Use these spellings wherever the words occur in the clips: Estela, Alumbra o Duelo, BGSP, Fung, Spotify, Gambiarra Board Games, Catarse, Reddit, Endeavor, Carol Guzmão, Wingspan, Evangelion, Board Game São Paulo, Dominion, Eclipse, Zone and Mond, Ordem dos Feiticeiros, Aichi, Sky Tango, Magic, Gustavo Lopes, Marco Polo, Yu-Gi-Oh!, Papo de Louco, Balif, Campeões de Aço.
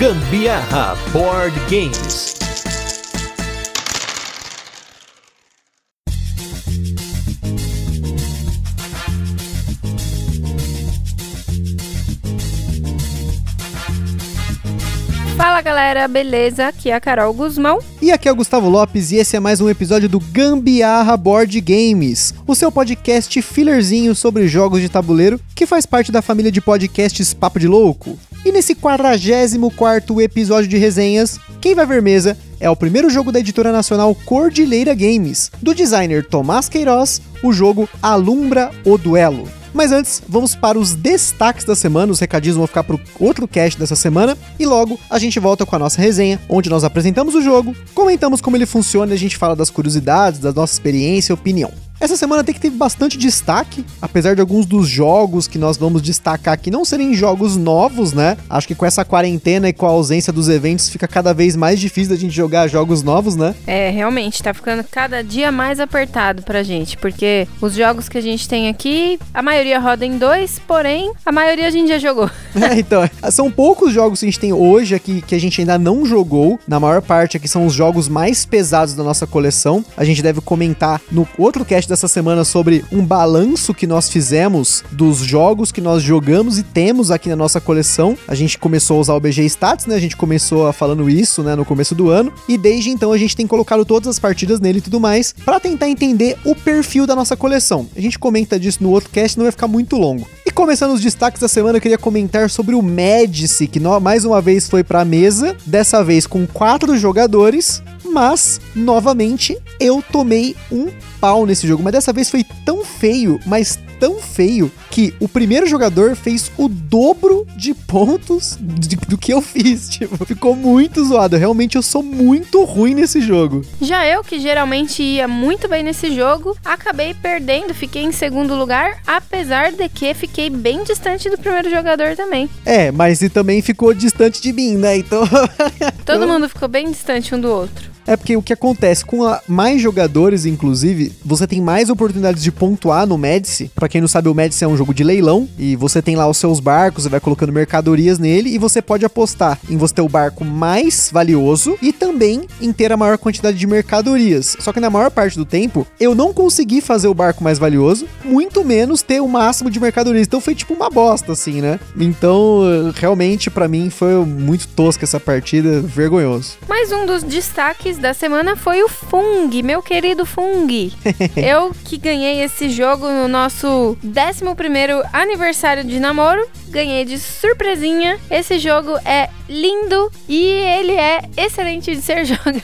Gambiarra Board Games. Fala galera, beleza? Aqui é a Carol Guzmão. E aqui é o Gustavo Lopes e esse é mais um episódio do Gambiarra Board Games, o seu podcast fillerzinho sobre jogos de tabuleiro que faz parte da família de podcasts Papo de Louco. E nesse 44º episódio de resenhas, quem vai ver mesa é o primeiro jogo da editora nacional Cordilheira Games, do designer Tomás Queiroz, o jogo Alumbra o Duelo. Mas antes, vamos para os destaques da semana, os recadinhos vão ficar para o outro cast dessa semana, e logo a gente volta com a nossa resenha, onde nós apresentamos o jogo, comentamos como ele funciona e a gente fala das curiosidades, da nossa experiência e opinião. Essa semana até que teve bastante destaque, apesar de alguns dos jogos que nós vamos destacar aqui não serem jogos novos, né? Acho que com essa quarentena e com a ausência dos eventos fica cada vez mais difícil da gente jogar jogos novos, né? É, realmente, tá ficando cada dia mais apertado pra gente, porque os jogos que a gente tem aqui, a maioria roda em 2, porém, a maioria a gente já jogou. Então, são poucos jogos que a gente tem hoje aqui que a gente ainda não jogou, na maior parte aqui são os jogos mais pesados da nossa coleção, a gente deve comentar no outro cast dessa semana sobre um balanço que nós fizemos dos jogos que nós jogamos e temos aqui na nossa coleção. A gente começou a usar o BG Stats, né? A gente começou a falando isso, né, no começo do ano, e desde então a gente tem colocado todas as partidas nele e tudo mais, pra tentar entender o perfil da nossa coleção. A gente comenta disso no outro cast, não vai ficar muito longo. E começando os destaques da semana, eu queria comentar sobre o Médici, que mais uma vez foi pra mesa, dessa vez com 4 jogadores, mas, novamente, eu tomei um pau nesse jogo, mas dessa vez foi tão feio, mas tão feio, que o primeiro jogador fez o dobro de pontos do que eu fiz, tipo, ficou muito zoado, realmente eu sou muito ruim nesse jogo. Já eu, que geralmente ia muito bem nesse jogo, acabei perdendo, fiquei em segundo lugar, apesar de que fiquei bem distante do primeiro jogador também. É, mas ele também ficou distante de mim, né, então... Todo mundo ficou bem distante um do outro. É porque o que acontece com mais jogadores, inclusive, você tem mais oportunidades de pontuar no Médici. Pra quem não sabe, o Médici é um jogo de leilão e você tem lá os seus barcos, você vai colocando mercadorias nele e você pode apostar em você ter o barco mais valioso e também em ter a maior quantidade de mercadorias. Só que na maior parte do tempo, eu não consegui fazer o barco mais valioso, muito menos ter o máximo de mercadorias. Então foi tipo uma bosta, assim, né? Então, realmente, pra mim, foi muito tosca essa partida, vergonhoso. Mas um dos destaques da semana foi o Fung, meu querido Fung. Eu que ganhei esse jogo no nosso 11º aniversário de namoro, ganhei de surpresinha. Esse jogo é lindo e ele é excelente de ser jogado.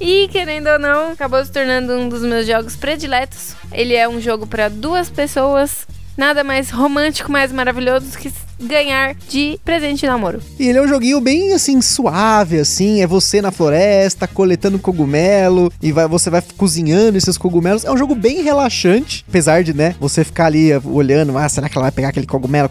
E querendo ou não, acabou se tornando um dos meus jogos prediletos. Ele é um jogo para 2 pessoas. Nada mais romântico, mais maravilhoso do que ganhar de presente de namoro. E ele é um joguinho bem, assim, suave, assim, é você na floresta, coletando cogumelo, e você vai cozinhando esses cogumelos. É um jogo bem relaxante, apesar de, né, você ficar ali olhando, será que ela vai pegar aquele cogumelo?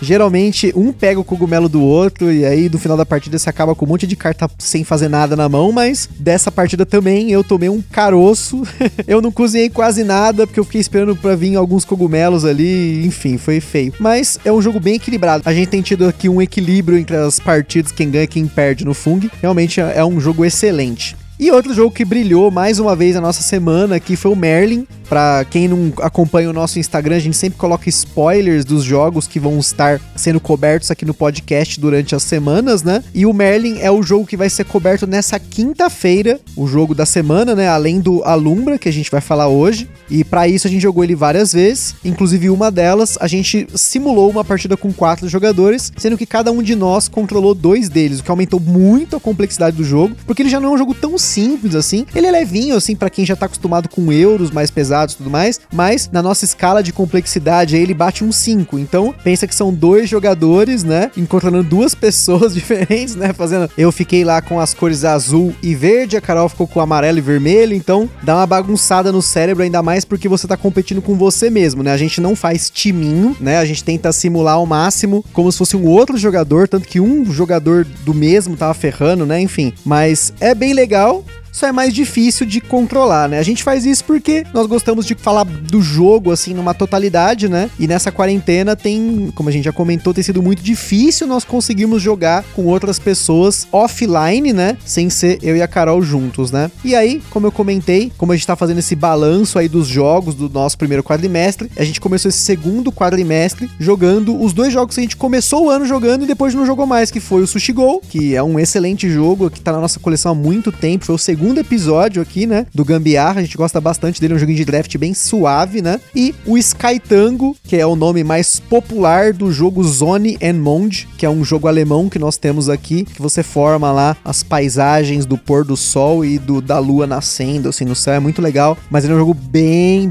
Geralmente, um pega o cogumelo do outro, e aí, no final da partida, você acaba com um monte de carta sem fazer nada na mão, mas dessa partida também, eu tomei um caroço. Eu não cozinhei quase nada, porque eu fiquei esperando pra vir alguns cogumelos ali, enfim, foi feio. Mas é um jogo bem equilibrado. A gente tem tido aqui um equilíbrio entre as partidas, quem ganha e quem perde no Fung. Realmente é um jogo excelente. E outro jogo que brilhou mais uma vez na nossa semana aqui foi o Merlin. Pra quem não acompanha o nosso Instagram, a gente sempre coloca spoilers dos jogos que vão estar sendo cobertos aqui no podcast durante as semanas, né? E o Merlin é o jogo que vai ser coberto nessa quinta-feira, o jogo da semana, né? Além do Alumbra, que a gente vai falar hoje. E pra isso a gente jogou ele várias vezes, inclusive uma delas, a gente simulou uma partida com 4 jogadores, sendo que cada um de nós controlou 2 deles, o que aumentou muito a complexidade do jogo, porque ele já não é um jogo tão simples assim, ele é levinho assim pra quem já tá acostumado com euros mais pesados e tudo mais, mas na nossa escala de complexidade aí ele bate um 5, então pensa que são 2 jogadores, né, encontrando 2 pessoas diferentes, né, fazendo, eu fiquei lá com as cores azul e verde, a Carol ficou com amarelo e vermelho, então dá uma bagunçada no cérebro, ainda mais porque você tá competindo com você mesmo, né, a gente não faz timinho, né, a gente tenta simular ao máximo como se fosse um outro jogador, tanto que um jogador do mesmo tava ferrando, né, enfim, mas é bem legal. só é mais difícil de controlar, né? A gente faz isso porque nós gostamos de falar do jogo, assim, numa totalidade, né? E nessa quarentena tem, como a gente já comentou, tem sido muito difícil nós conseguirmos jogar com outras pessoas offline, né? Sem ser eu e a Carol juntos, né? E aí, como eu comentei, como a gente tá fazendo esse balanço aí dos jogos do nosso primeiro quadrimestre, a gente começou esse segundo quadrimestre jogando os dois jogos que a gente começou o ano jogando e depois não jogou mais, que foi o Sushi Go, que é um excelente jogo, que tá na nossa coleção há muito tempo, foi o segundo episódio aqui, né, do Gambiarra, a gente gosta bastante dele, é um joguinho de draft bem suave, né, e o Sky Tango, que é o nome mais popular do jogo Zone and Mond, que é um jogo alemão que nós temos aqui, que você forma lá as paisagens do pôr do sol e da lua nascendo, assim, no céu, é muito legal, mas ele é um jogo bem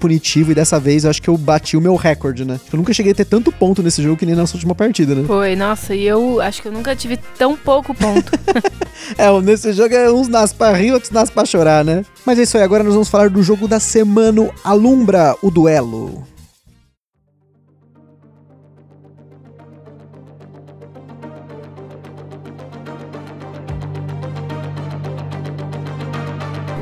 punitivo, e dessa vez eu acho que eu bati o meu recorde, né, eu nunca cheguei a ter tanto ponto nesse jogo que nem na nossa última partida, né. Foi, nossa, e eu acho que eu nunca tive tão pouco ponto. Nesse jogo é uns nasce pra rir, outros nasce pra chorar, né? Mas é isso aí, agora nós vamos falar do jogo da semana, Alumbra o Duelo.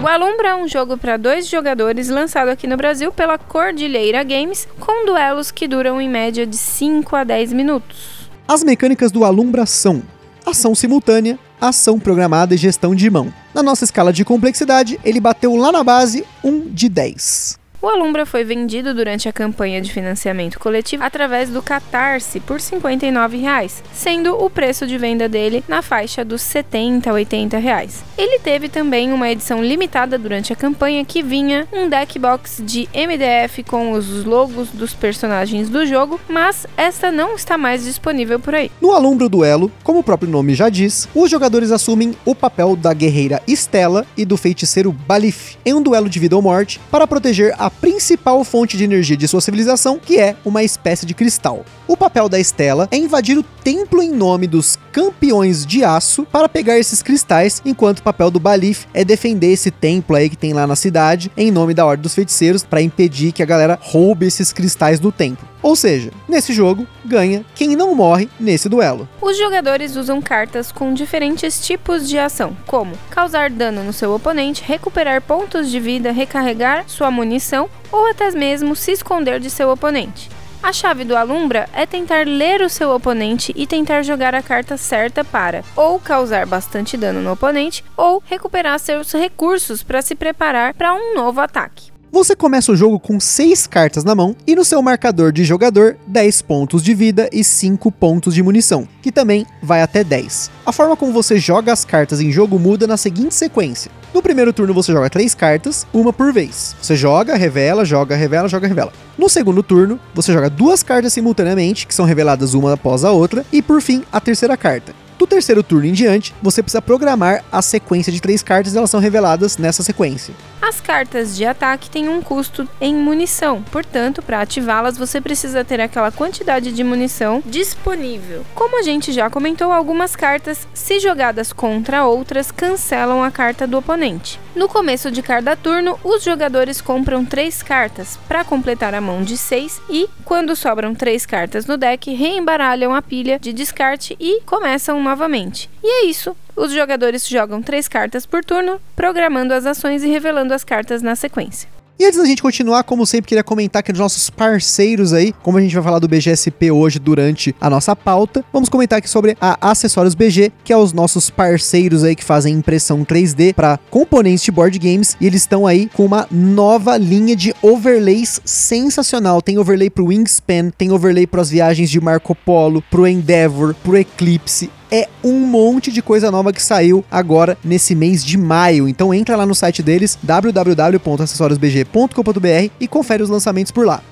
O Alumbra é um jogo para 2 jogadores lançado aqui no Brasil pela Cordilheira Games, com duelos que duram em média de 5 a 10 minutos. As mecânicas do Alumbra são ação simultânea, ação programada e gestão de mão. Na nossa escala de complexidade, ele bateu lá na base 1 de 10. O Alumbra foi vendido durante a campanha de financiamento coletivo através do Catarse por R$ 59,00, sendo o preço de venda dele na faixa dos R$ 70 a R$ 80,00. Ele teve também uma edição limitada durante a campanha que vinha um deck box de MDF com os logos dos personagens do jogo, mas esta não está mais disponível por aí. No Alumbra o Duelo, como o próprio nome já diz, os jogadores assumem o papel da guerreira Estela e do feiticeiro Balif em um duelo de vida ou morte para proteger a principal fonte de energia de sua civilização, que é uma espécie de cristal. O papel da Estela é invadir o templo em nome dos Campeões de Aço para pegar esses cristais, enquanto o papel do Balif é defender esse templo aí que tem lá na cidade, em nome da Ordem dos Feiticeiros, para impedir que a galera roube esses cristais do templo. Ou seja, nesse jogo, ganha quem não morre nesse duelo. Os jogadores usam cartas com diferentes tipos de ação, como causar dano no seu oponente, recuperar pontos de vida, recarregar sua munição ou até mesmo se esconder de seu oponente. A chave do Alumbra é tentar ler o seu oponente e tentar jogar a carta certa para ou causar bastante dano no oponente ou recuperar seus recursos para se preparar para um novo ataque. Você começa o jogo com 6 cartas na mão e no seu marcador de jogador, 10 pontos de vida e 5 pontos de munição, que também vai até 10. A forma como você joga as cartas em jogo muda na seguinte sequência. No primeiro turno você joga 3 cartas, uma por vez. Você joga, revela, joga, revela, joga, revela. No segundo turno, você joga 2 cartas simultaneamente, que são reveladas uma após a outra, e por fim, a terceira carta. Do terceiro turno em diante, você precisa programar a sequência de 3 cartas e elas são reveladas nessa sequência. As cartas de ataque têm um custo em munição, portanto, para ativá-las você precisa ter aquela quantidade de munição disponível. Como a gente já comentou, algumas cartas, se jogadas contra outras, cancelam a carta do oponente. No começo de cada turno, os jogadores compram 3 cartas para completar a mão de 6 e, quando sobram 3 cartas no deck, reembaralham a pilha de descarte e começam novamente. E é isso. Os jogadores jogam 3 cartas por turno, programando as ações e revelando as cartas na sequência. E antes da gente continuar, como sempre, queria comentar que os nossos parceiros aí, como a gente vai falar do BGSP hoje durante a nossa pauta, vamos comentar aqui sobre a Acessórios BG, que é os nossos parceiros aí que fazem impressão 3D para componentes de board games, e eles estão aí com uma nova linha de overlays sensacional. Tem overlay pro Wingspan, tem overlay para as viagens de Marco Polo, pro Endeavor, pro Eclipse. É um monte de coisa nova que saiu agora nesse mês de maio. Então entra lá no site deles, www.acessoriosbg.com.br, e confere os lançamentos por lá.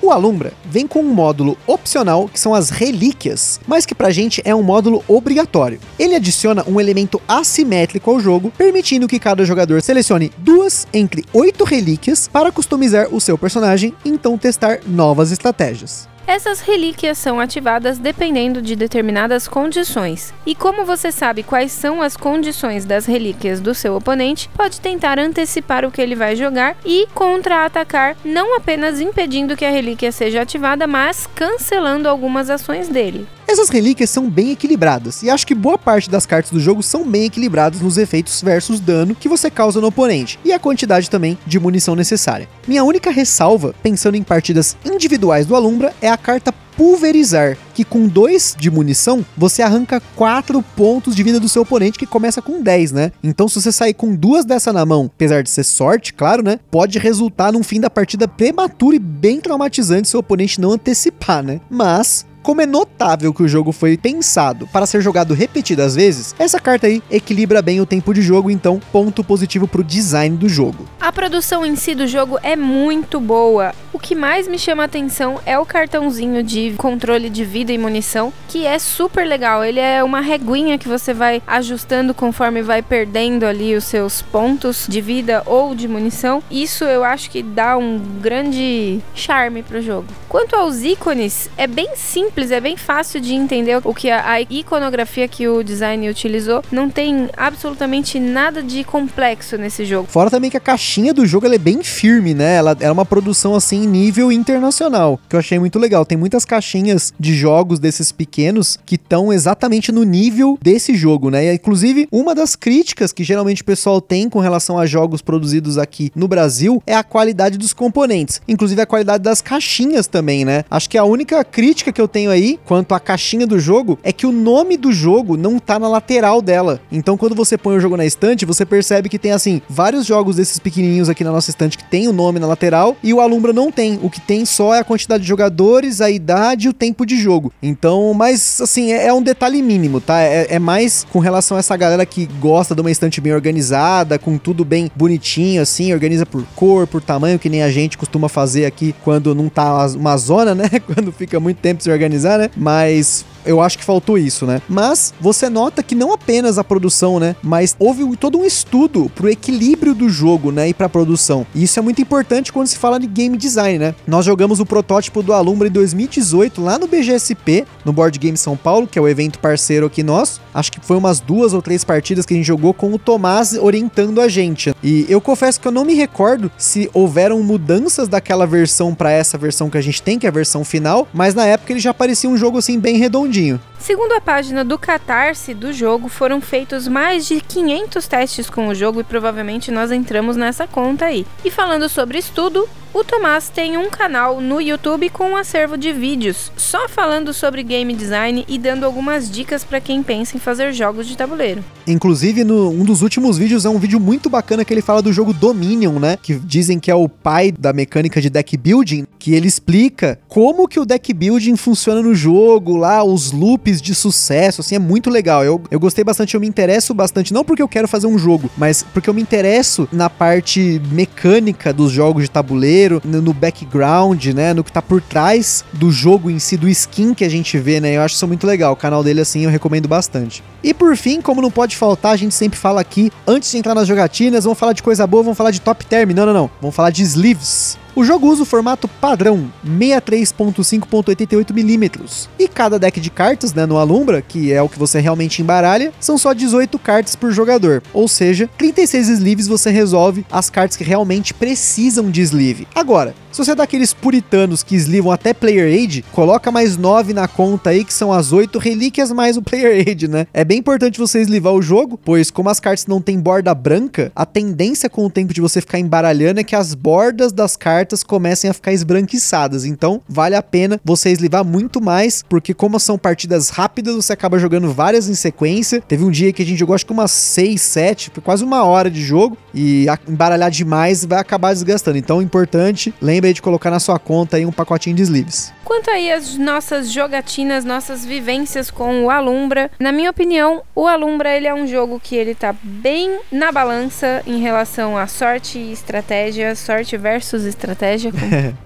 O Alumbra vem com um módulo opcional, que são as relíquias, mas que pra gente é um módulo obrigatório. Ele adiciona um elemento assimétrico ao jogo, permitindo que cada jogador selecione 2 entre 8 relíquias para customizar o seu personagem e então testar novas estratégias. Essas relíquias são ativadas dependendo de determinadas condições, e como você sabe quais são as condições das relíquias do seu oponente, pode tentar antecipar o que ele vai jogar e contra-atacar, não apenas impedindo que a relíquia seja ativada, mas cancelando algumas ações dele. Essas relíquias são bem equilibradas, e acho que boa parte das cartas do jogo são bem equilibradas nos efeitos versus dano que você causa no oponente, e a quantidade também de munição necessária. Minha única ressalva, pensando em partidas individuais do Alumbra, é a carta Pulverizar, que com 2 de munição, você arranca 4 pontos de vida do seu oponente, que começa com 10, né? Então, se você sair com 2 dessa na mão, apesar de ser sorte, claro, né? Pode resultar num fim da partida prematuro e bem traumatizante se o oponente não antecipar, né? Mas, como é notável que o jogo foi pensado para ser jogado repetidas vezes, essa carta aí equilibra bem o tempo de jogo, então ponto positivo pro design do jogo. A produção em si do jogo é muito boa. O que mais me chama a atenção é o cartãozinho de controle de vida e munição, que é super legal. Ele é uma reguinha que você vai ajustando conforme vai perdendo ali os seus pontos de vida ou de munição. Isso eu acho que dá um grande charme pro jogo. Quanto aos ícones, é bem simples, é bem fácil de entender o que a iconografia que o design utilizou. Não tem absolutamente nada de complexo nesse jogo. Fora também que a caixinha do jogo ela é bem firme, né? Ela é uma produção assim nível internacional, que eu achei muito legal. Tem muitas caixinhas de jogos desses pequenos que estão exatamente no nível desse jogo, né? E, inclusive, uma das críticas que geralmente o pessoal tem com relação a jogos produzidos aqui no Brasil é a qualidade dos componentes, inclusive a qualidade das caixinhas também, né? Acho que a única crítica que eu tenho aí, quanto à caixinha do jogo, é que o nome do jogo não tá na lateral dela. Então, quando você põe o jogo na estante, você percebe que tem, assim, vários jogos desses pequenininhos aqui na nossa estante que tem o nome na lateral, e o Alumbra não tem. O que tem só é a quantidade de jogadores, a idade e o tempo de jogo. Então, mas, assim, é um detalhe mínimo, tá? É mais com relação a essa galera que gosta de uma estante bem organizada, com tudo bem bonitinho, assim, organiza por cor, por tamanho, que nem a gente costuma fazer aqui quando não tá uma zona, né? Quando fica muito tempo se organizando, né? Mas eu acho que faltou isso, né? Mas você nota que não apenas a produção, né? Mas houve todo um estudo pro equilíbrio do jogo, né? E pra produção. E isso é muito importante quando se fala de game design, né? Nós jogamos o protótipo do Alumbra em 2018 lá no BGSP, no Board Game São Paulo, que é o evento parceiro aqui nosso. Acho que foi umas 2 ou 3 partidas que a gente jogou com o Tomás orientando a gente. E eu confesso que eu não me recordo se houveram mudanças daquela versão pra essa versão que a gente tem, que é a versão final, mas na época ele já parecia um jogo assim bem redondinho. Segundo a página do Catarse do jogo, foram feitos mais de 500 testes com o jogo e provavelmente nós entramos nessa conta aí. E falando sobre estudo, o Tomás tem um canal no YouTube com um acervo de vídeos, só falando sobre game design e dando algumas dicas para quem pensa em fazer jogos de tabuleiro. Inclusive, um dos últimos vídeos é um vídeo muito bacana que ele fala do jogo Dominion, né? Que dizem que é o pai da mecânica de deck building, que ele explica como que o deck building funciona no jogo, lá, os loops de sucesso, assim, é muito legal. Eu gostei bastante, eu me interesso bastante, não porque eu quero fazer um jogo, mas porque eu me interesso na parte mecânica dos jogos de tabuleiro, no background, né, no que tá por trás do jogo em si, do skin que a gente vê, né, eu acho isso muito legal, o canal dele assim eu recomendo bastante. E por fim, como não pode faltar, a gente sempre fala aqui, antes de entrar nas jogatinas, vamos falar de coisa boa, vamos falar de top term, não, vamos falar de sleeves. O jogo usa o formato padrão, 63.5.88mm, e cada deck de cartas, né, no Alumbra, que é o que você realmente embaralha, são só 18 cartas por jogador, ou seja, 36 sleeves você resolve as cartas que realmente precisam de sleeve. Agora, se você é daqueles puritanos que slivam até Player Aid, coloca mais 9 na conta aí, que são as 8 relíquias mais o Player Aid, né? É bem importante você slivar o jogo, pois como as cartas não têm borda branca, a tendência com o tempo de você ficar embaralhando é que as bordas das cartas comecem a ficar esbranquiçadas. Então, vale a pena você slivar muito mais, porque como são partidas rápidas, você acaba jogando várias em sequência. Teve um dia que a gente jogou acho que umas 6, 7, foi quase uma hora de jogo, e embaralhar demais vai acabar desgastando. Então, é importante, lembra de colocar na sua conta aí um pacotinho de sleeves. Quanto aí às nossas jogatinas, nossas vivências com o Alumbra, na minha opinião, o Alumbra ele é um jogo que ele tá bem na balança em relação à sorte e estratégia, sorte versus estratégia.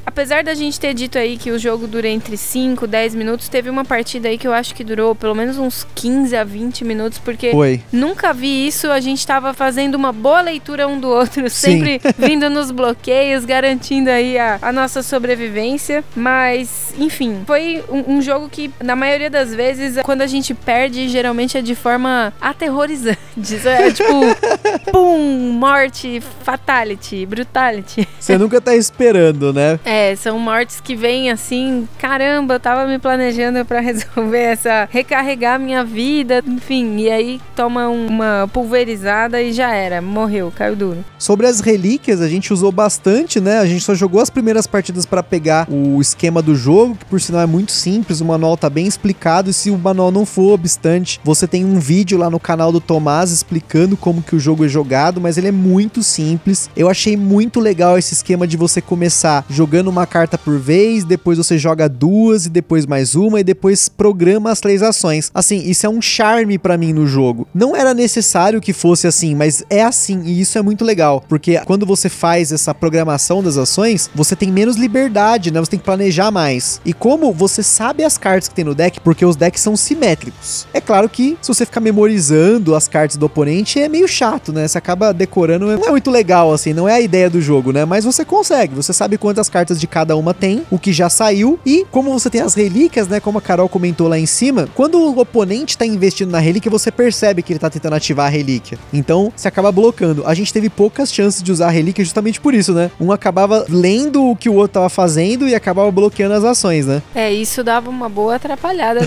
Apesar da gente ter dito aí que o jogo dura entre 5 e 10 minutos, teve uma partida aí que eu acho que durou pelo menos uns 15 a 20 minutos, porque nunca vi isso, a gente tava fazendo uma boa leitura um do outro, sempre vindo nos bloqueios, garantindo aí a nossa sobrevivência, mas enfim, foi um jogo que na maioria das vezes, quando a gente perde, geralmente é de forma aterrorizante. É tipo, pum, morte, fatality, brutality. Você nunca tá esperando, né? É, são mortes que vêm assim, caramba, eu tava me planejando pra resolver essa, recarregar minha vida, enfim, e aí toma uma pulverizada e já era, morreu, caiu duro. Sobre as relíquias, a gente usou bastante, né? A gente só jogou as primeiras partidas pra pegar o esquema do jogo, que por sinal é muito simples, o manual tá bem explicado, e se o manual não for obstante, você tem um vídeo lá no canal do Tomás explicando como que o jogo é jogado, mas ele é muito simples. Eu achei muito legal esse esquema de você começar jogando uma carta por vez, depois você joga duas e depois mais uma e depois programa as três ações. Assim, isso é um charme pra mim no jogo. Não era necessário que fosse assim, mas é assim, e isso é muito legal, porque quando você faz essa programação das ações, você tem menos liberdade, né? Você tem que planejar mais. E como você sabe as cartas que tem no deck, porque os decks são simétricos. É claro que se você ficar memorizando as cartas do oponente é meio chato, né? Você acaba decorando, não é muito legal, assim, não é a ideia do jogo, né? Mas você consegue, você sabe quantas cartas de cada uma tem, o que já saiu, e como você tem as relíquias, né? Como a Carol comentou lá em cima, quando o oponente tá investindo na relíquia, você percebe que ele tá tentando ativar a relíquia. Então, você acaba blocando. A gente teve poucas chances de usar a relíquia justamente por isso, né? Um acabava lendo o que o outro tava fazendo e acabava bloqueando as ações, né? É, isso dava uma boa atrapalhada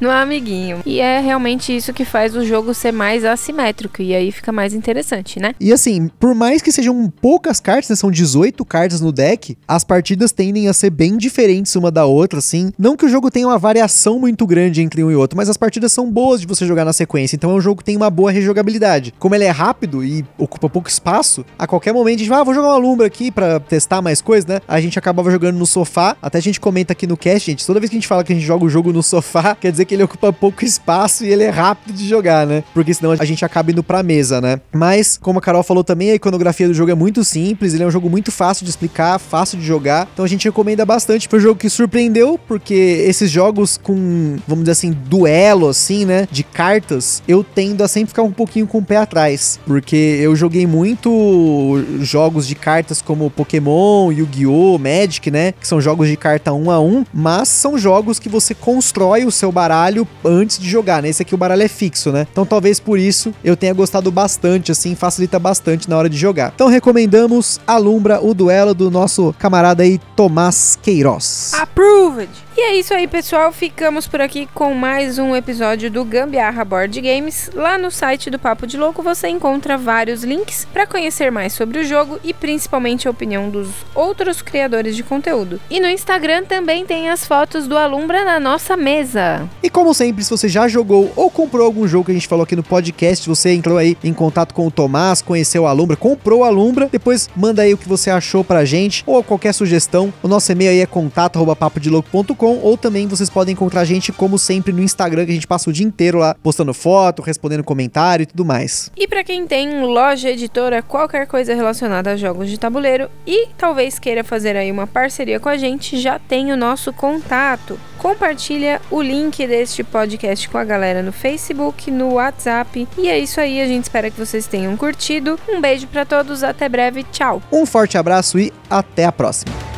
no amiguinho. E é realmente isso que faz o jogo ser mais assimétrico, e aí fica mais interessante, né? E assim, por mais que sejam poucas cartas, né, são 18 cartas no deck, as partidas tendem a ser bem diferentes uma da outra, assim. Não que o jogo tenha uma variação muito grande entre um e outro, mas as partidas são boas de você jogar na sequência, então é um jogo que tem uma boa rejogabilidade. Como ele é rápido e ocupa pouco espaço, a qualquer momento a gente vai, vou jogar uma Alumbra aqui pra testar mais coisas, né? A gente acabava jogando no sofá, até a gente comenta aqui no cast, gente, toda vez que a gente fala que a gente joga o jogo no sofá, quer dizer que ele ocupa pouco espaço e ele é rápido de jogar, né? Porque senão a gente acaba indo pra mesa, né? Mas, como a Carol falou também, a iconografia do jogo é muito simples, ele é um jogo muito fácil de explicar, fácil de jogar, então a gente recomenda bastante. Foi um jogo que surpreendeu, porque esses jogos com, vamos dizer assim, duelo, assim, né, de cartas, eu tendo a sempre ficar um pouquinho com o pé atrás, porque eu joguei muito jogos de cartas como Pokémon, Yu-Gi-Oh!, Magic, né, que são jogos de carta 1 a 1, mas são jogos que você constrói o seu baralho antes de jogar, né, esse aqui o baralho é fixo, né, então talvez por isso eu tenha gostado bastante, assim, facilita bastante na hora de jogar. Então recomendamos Alumbra o Duelo do nosso camarada aí Tomás Queiroz. Approved! E é isso aí, pessoal, ficamos por aqui com mais um episódio do Gambiarra Board Games. Lá no site do Papo de Louco você encontra vários links para conhecer mais sobre o jogo e principalmente a opinião dos outros criadores de conteúdo. E no Instagram também tem as fotos do Alumbra na nossa mesa. E como sempre, se você já jogou ou comprou algum jogo que a gente falou aqui no podcast, você entrou aí em contato com o Tomás, conheceu a Alumbra, comprou a Alumbra, depois manda aí o que você achou pra gente ou qualquer sugestão. O nosso e-mail aí é contato@papodelouco.com, ou também vocês podem encontrar a gente como sempre no Instagram, que a gente passa o dia inteiro lá postando foto, respondendo comentário e tudo mais. E pra quem tem loja, editora, qualquer coisa relacionada a jogos de tabuleiro e talvez queira fazer aí uma parceria com a gente, já tem o nosso contato. Compartilha o link deste podcast com a galera no Facebook, no WhatsApp. E é isso aí, a gente espera que vocês tenham curtido. Um beijo pra todos, até breve, tchau. Um forte abraço e até a próxima.